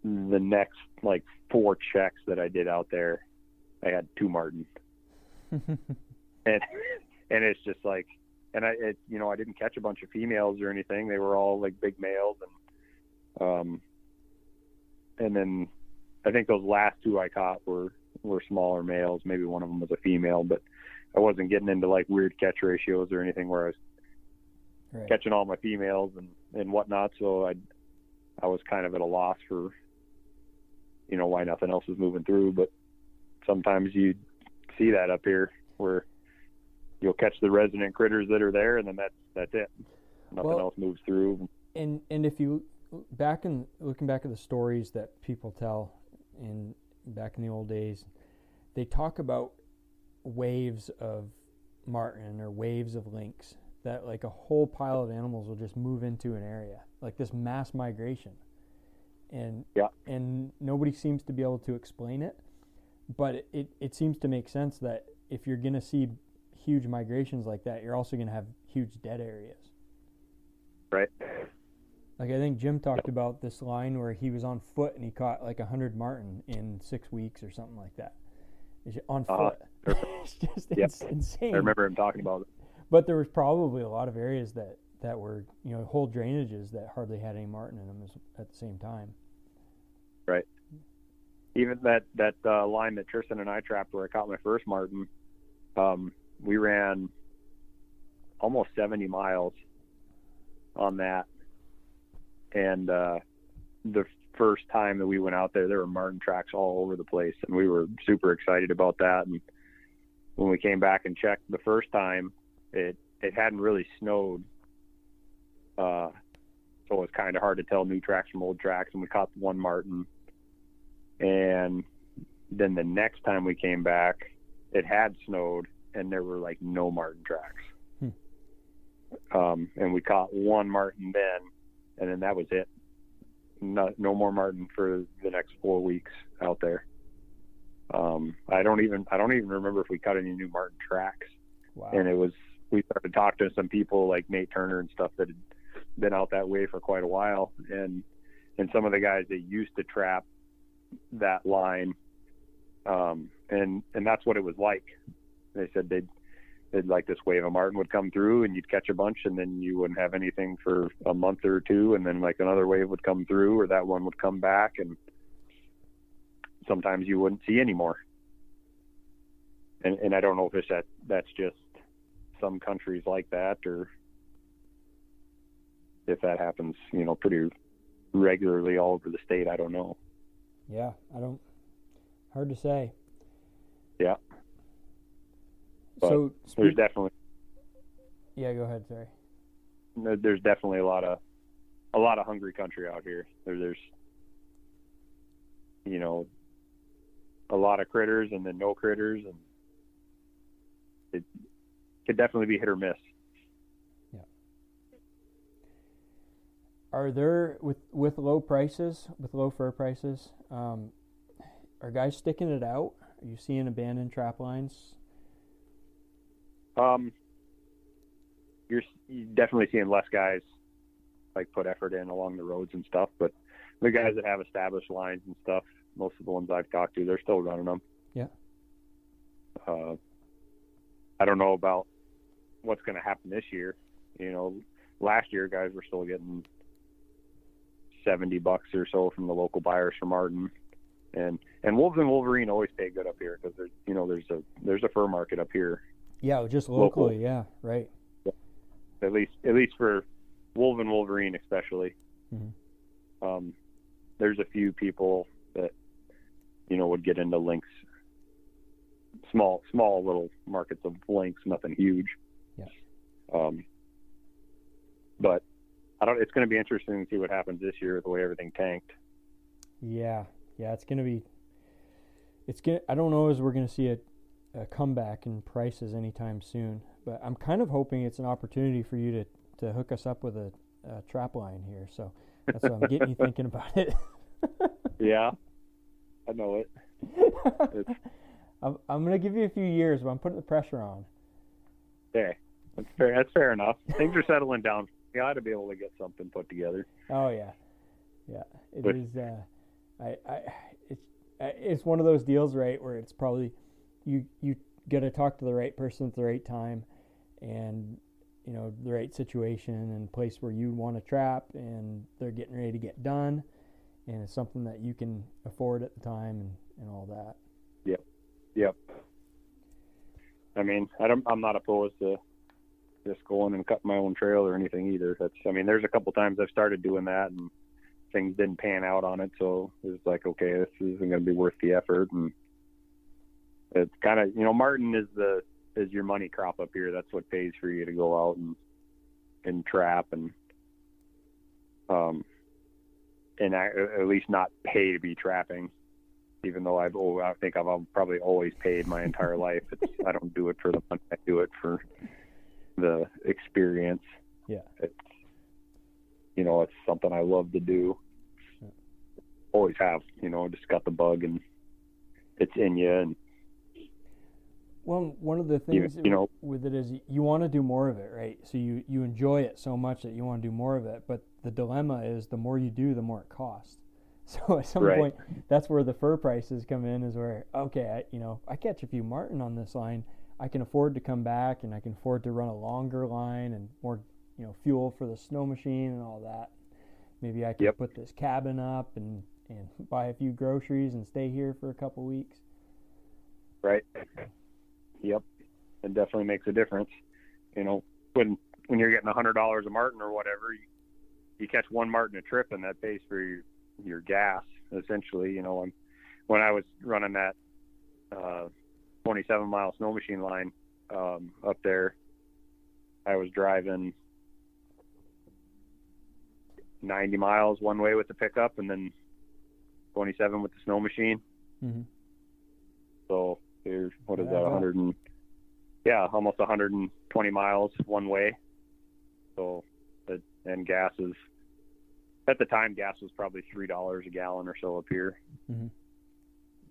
the next like four checks that I did out there, I had two Martin. and it's just like, and I didn't catch a bunch of females or anything. They were all like big males. And then I think those last two I caught were smaller males. Maybe one of them was a female, but I wasn't getting into like weird catch ratios or anything where I was catching all my females and whatnot. So I was kind of at a loss for, you know, why nothing else was moving through. But sometimes you see that up here where you'll catch the resident critters that are there, and then that's it. Nothing else moves through. And if you looking back at the stories that people tell back in the old days, they talk about waves of Martin or waves of lynx, that like a whole pile of animals will just move into an area, like this mass migration. And nobody seems to be able to explain it, but it seems to make sense that if you're going to see huge migrations like that, you're also going to have huge dead areas. Right. Like I think Jim talked about this line where he was on foot and he caught like 100 Martin in 6 weeks or something like that. On foot. It's just insane. I remember him talking about it. But there was probably a lot of areas that were, you know, whole drainages that hardly had any Martin in them at the same time. Right. Even that line that Tristan and I trapped where I caught my first Martin, we ran almost 70 miles on that. And the first time that we went out there were Martin tracks all over the place, and we were super excited about that. And when we came back and checked the first time, it hadn't really snowed, so it was kind of hard to tell new tracks from old tracks, and we caught one Martin. And then the next time we came back, it had snowed, and there were like no Martin tracks. And we caught one Martin then, and then that was it. No more Martin for the next 4 weeks out there. I don't even remember if we caught any new Martin tracks. Wow. And we started talking to some people like Nate Turner and stuff that had been out that way for quite a while. And some of the guys that used to trap that line. And that's what it was like. They said they'd like this wave of Martin would come through and you'd catch a bunch, and then you wouldn't have anything for a month or two. And then like another wave would come through, or that one would come back, and sometimes you wouldn't see any more. And I don't know if it's that's just some countries like that, or if that happens, you know, pretty regularly all over the state. I don't know. Yeah. Hard to say. Yeah. But so there's definitely. Yeah, go ahead. Sorry. There's definitely a lot of hungry country out here. There's, you know, a lot of critters and then no critters, and it could definitely be hit or miss. Yeah. Are there with low fur prices? Are guys sticking it out? Are you seeing abandoned trap lines? You're definitely seeing less guys like put effort in along the roads and stuff, but the guys that have established lines and stuff, most of the ones I've talked to, they're still running them. Yeah. I don't know about what's going to happen this year. You know, last year guys were still getting $70 or so from the local buyers from Arden, and wolves and Wolverine always pay good up here because there's, you know, there's a fur market up here. Yeah, just locally. Yeah, right. Yeah. At least for wolf and Wolverine especially. Mm-hmm. There's a few people that, you know, would get into lynx, small little markets of lynx, nothing huge. Yeah. But I don't. It's going to be interesting to see what happens this year with the way everything tanked. Yeah, it's going to be. I don't know as we're going to see a comeback in prices anytime soon, but I'm kind of hoping it's an opportunity for you to hook us up with a trap line here. So that's what I'm getting you thinking about it. Yeah, I know it. I'm going to give you a few years, but I'm putting the pressure on. Okay, that's fair enough. Things are settling down. You ought to be able to get something put together. Oh, yeah. It is. It's one of those deals, right, where it's probably you got to talk to the right person at the right time, and you know the right situation and place where you want to trap, and they're getting ready to get done, and it's something that you can afford at the time and all that. Yep. I mean, I'm not opposed to just going and cutting my own trail or anything either. There's a couple times I've started doing that and things didn't pan out on it, so it was like, okay, this isn't going to be worth the effort. And it's kind of, Martin is your money crop up here. That's what pays for you to go out and trap and at least not pay to be trapping. Even though I think I've probably always paid my entire life. I don't do it for the money. I do it for the experience. Yeah. It's something I love to do. Yeah. Always have, just got the bug and it's in you. And well, one of the things with it is you want to do more of it, right? So you enjoy it so much that you want to do more of it. But the dilemma is the more you do, the more it costs. So at some point, that's where the fur prices come in, is where, okay, I catch a few Martin on this line. I can afford to come back and I can afford to run a longer line and more, fuel for the snow machine and all that. Maybe I can put this cabin up and buy a few groceries and stay here for a couple weeks. Right. Yep. It definitely makes a difference. When you're getting $100 a Martin or whatever, you catch one Martin a trip and that pays for your gas essentially. When I was running that 27 mile snow machine line up there, I was driving 90 miles one way with the pickup and then 27 with the snow machine. Mm-hmm. So there's that 100 and almost 120 miles one way. So and gas is, at the time, gas was probably $3 a gallon or so up here. Mm-hmm.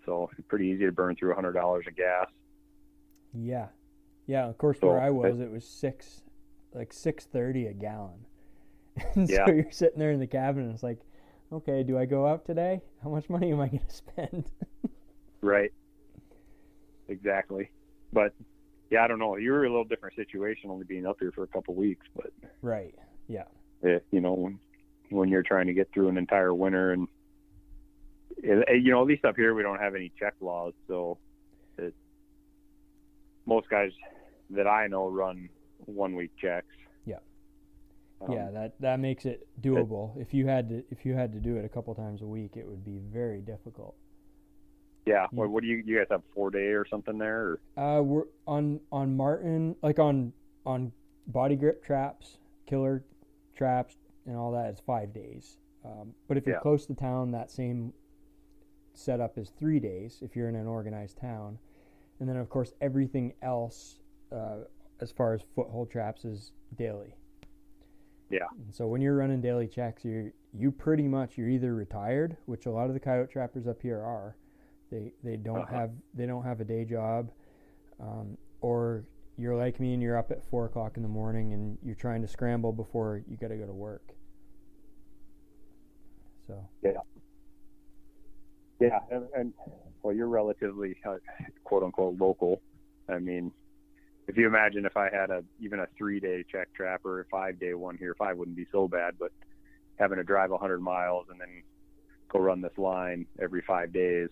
So pretty easy to burn through $100 of gas. Yeah. Of course, so where I was, it was $6.30 a gallon. And so you're sitting there in the cabin, and it's like, okay, do I go out today? How much money am I going to spend? Right. Exactly. But yeah, I don't know. You were a little different situation, only being up here for a couple weeks, but right. Yeah. It, when you're trying to get through an entire winter and at least up here we don't have any check laws, so most guys that I know run 1 week checks. That makes it doable. If you had to do it a couple times a week, it would be very difficult. What do you guys have, 4 day or something there, or? We're on Martin, like on body grip traps, killer traps and all that, is 5 days. But if you're close to town, that same setup is 3 days if you're in an organized town. And then, of course, everything else as far as foothold traps is daily. Yeah. And so when you're running daily checks, you pretty much, you're either retired, which a lot of the coyote trappers up here are. They don't have a day job, or you're like me and you're up at 4 o'clock in the morning and you're trying to scramble before you got to go to work. So. Yeah. And well, you're relatively quote unquote local. I mean, if you imagine if I had even a 3 day check trap or a 5 day one here, 5 wouldn't be so bad, but having to drive 100 miles and then go run this line every 5 days.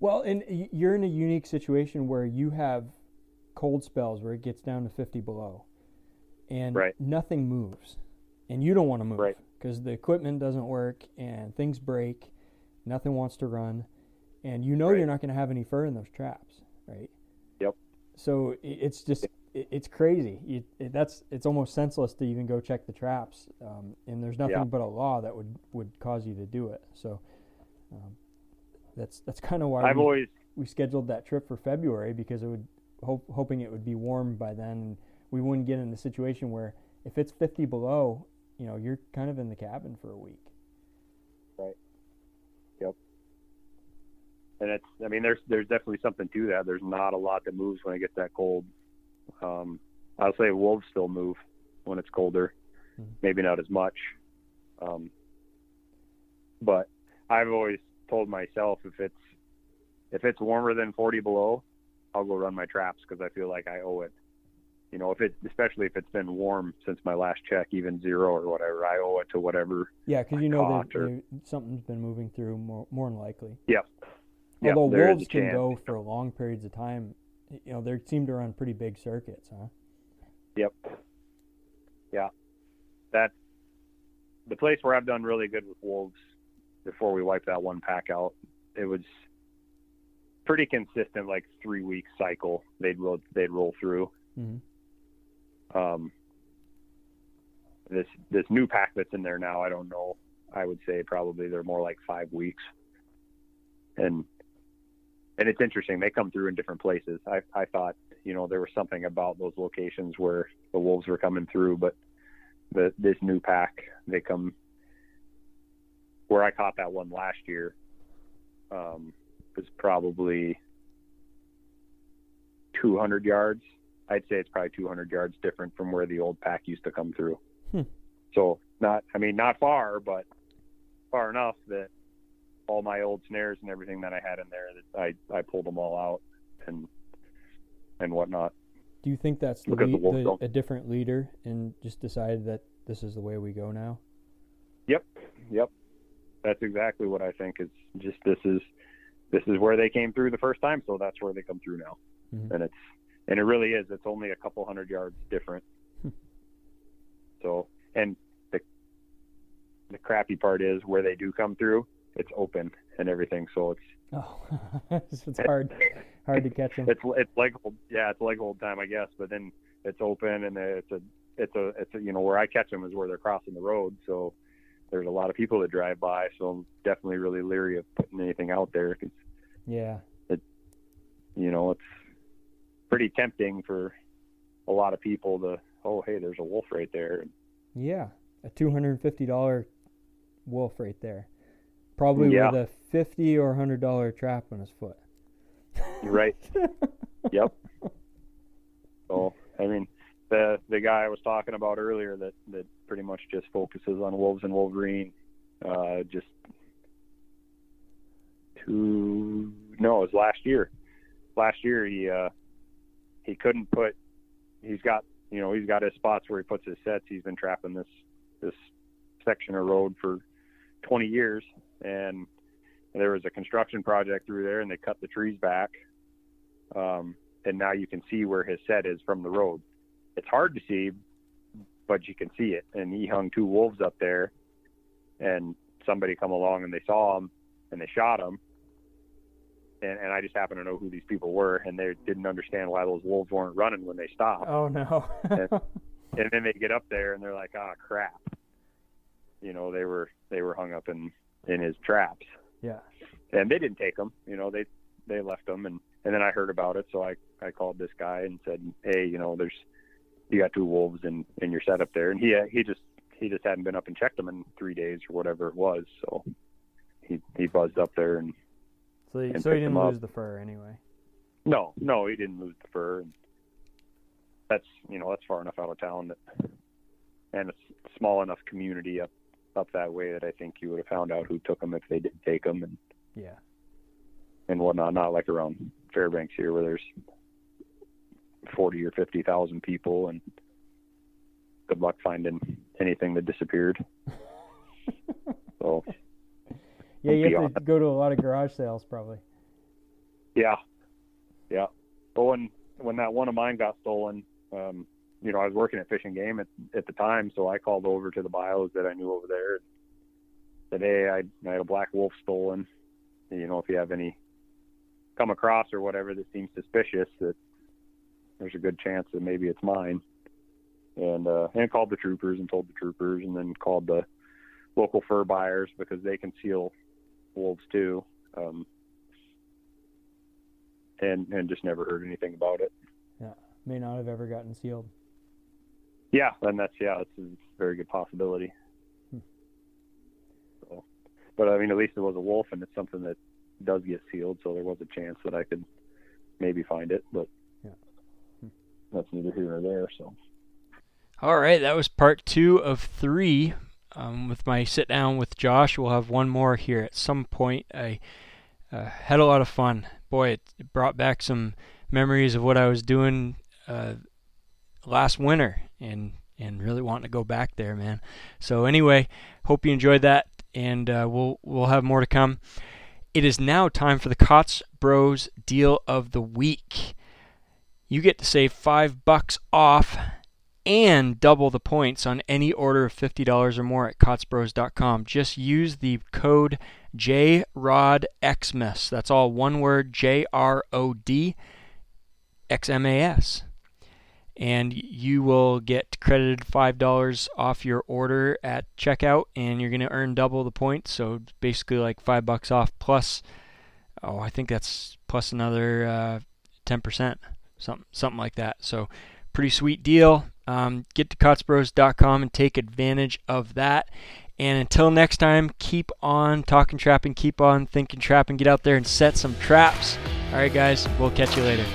Well, and you're in a unique situation where you have cold spells where it gets down to 50 below and nothing moves, and you don't want to move because the equipment doesn't work and things break, nothing wants to run, and you're not going to have any fur in those traps, right? Yep. So it's just it's crazy. It's almost senseless to even go check the traps. And there's nothing but a law that would cause you to do it. So that's kind of why we scheduled that trip for February, because it would hoping it would be warm by then. And we wouldn't get in a situation where if it's 50 below, you know, you're kind of in the cabin for a week. Right. Yep. And it's, I mean, there's definitely something to that. There's not a lot that moves when it gets that cold. I'll say wolves still move when it's colder, maybe not as much. But I've always told myself, if it's warmer than 40 below, I'll go run my traps, because I feel like I owe it. You know, especially if it's been warm since my last check, even zero or whatever, I owe it to whatever. Yeah, because you know something's been moving through more than likely. Yeah. Although wolves can go for long periods of time. You know, they seem to run pretty big circuits, huh? Yep. Yeah. The place where I've done really good with wolves before we wiped that one pack out, it was pretty consistent, like 3-week cycle. They'd roll through. Mm-hmm. This new pack that's in there now, I don't know. I would say probably they're more like 5 weeks. And it's interesting. They come through in different places. I thought, you know, there was something about those locations where the wolves were coming through, but this new pack, they come where I caught that one last year. It was probably 200 yards. I'd say it's probably 200 yards different from where the old pack used to come through. So not far, but far enough that all my old snares and everything that I had in there, that I pulled them all out and whatnot. Do you think that's a different leader and just decided that this is the way we go now? Yep. That's exactly what I think. It's just, this is where they came through the first time, so that's where they come through now. Mm-hmm. And it really is. It's only a couple hundred yards different. So, and the crappy part is where they do come through, it's open and everything, so it's hard to catch them. It's like old time, I guess. But then it's open, and it's you know, where I catch them is where they're crossing the road. So there's a lot of people that drive by. So I'm definitely really leery of putting anything out there. Cause it's pretty tempting for a lot of people to, oh hey, there's a wolf right there. Yeah, a $250 wolf right there. Probably with a $50 or $100 trap on his foot. Right. Yep. So, I mean, the guy I was talking about earlier that pretty much just focuses on wolves and wolverine, it was last year. Last year he couldn't put. He's got his spots where he puts his sets. He's been trapping this section of road for 20 years. And there was a construction project through there, and they cut the trees back. And now you can see where his set is from the road. It's hard to see, but you can see it. And he hung two wolves up there, and somebody come along and they saw him and they shot him. And I just happen to know who these people were, and they didn't understand why those wolves weren't running when they stopped. Oh no. and then they get up there and they're like, ah, crap. You know, they were hung up in his traps. Yeah. And they didn't take them, you know, they left them. And then I heard about it. So I called this guy and said, hey, you know, you got two wolves in your set up there. And he just hadn't been up and checked them in 3 days or whatever it was. So he buzzed up there and. So he didn't lose the fur anyway. No, he didn't lose the fur. And that's far enough out of town and a small enough community up that way that I think you would have found out who took them if they did take them, and and whatnot. Not like around Fairbanks here where there's 40 or 50,000 people, and good luck finding anything that disappeared. So you have to go to a lot of garage sales probably. Yeah. But when that one of mine got stolen, you know, I was working at Fish and Game at the time, so I called over to the bios that I knew over there. Today, I had a black wolf stolen. You know, if you have any come across or whatever that seems suspicious, that there's a good chance that maybe it's mine. And called the troopers and told the troopers, and then called the local fur buyers because they can seal wolves too. And just never heard anything about it. Yeah. May not have ever gotten sealed. Yeah. And that's a very good possibility. So, but I mean, at least it was a wolf, and it's something that does get sealed. So there was a chance that I could maybe find it, but yeah. That's neither here nor there. So. All right. That was part 2 of 3. With my sit down with Josh, we'll have one more here at some point. I had a lot of fun. Boy, it brought back some memories of what I was doing last winter, and really wanting to go back there, man. So anyway, hope you enjoyed that, and we'll have more to come. It is now time for the Kaatz Bros Deal of the Week. You get to save $5 off and double the points on any order of $50 or more at KaatzBros.com. Just use the code JRODXMAS. That's all one word, JRODXMAS. And you will get credited $5 off your order at checkout, and you're going to earn double the points. So basically like $5 off plus, I think that's plus another 10%, something like that. So pretty sweet deal. Get to KaatzBros.com and take advantage of that. And until next time, keep on talking trapping, keep on thinking trapping, get out there and set some traps. All right, guys, we'll catch you later.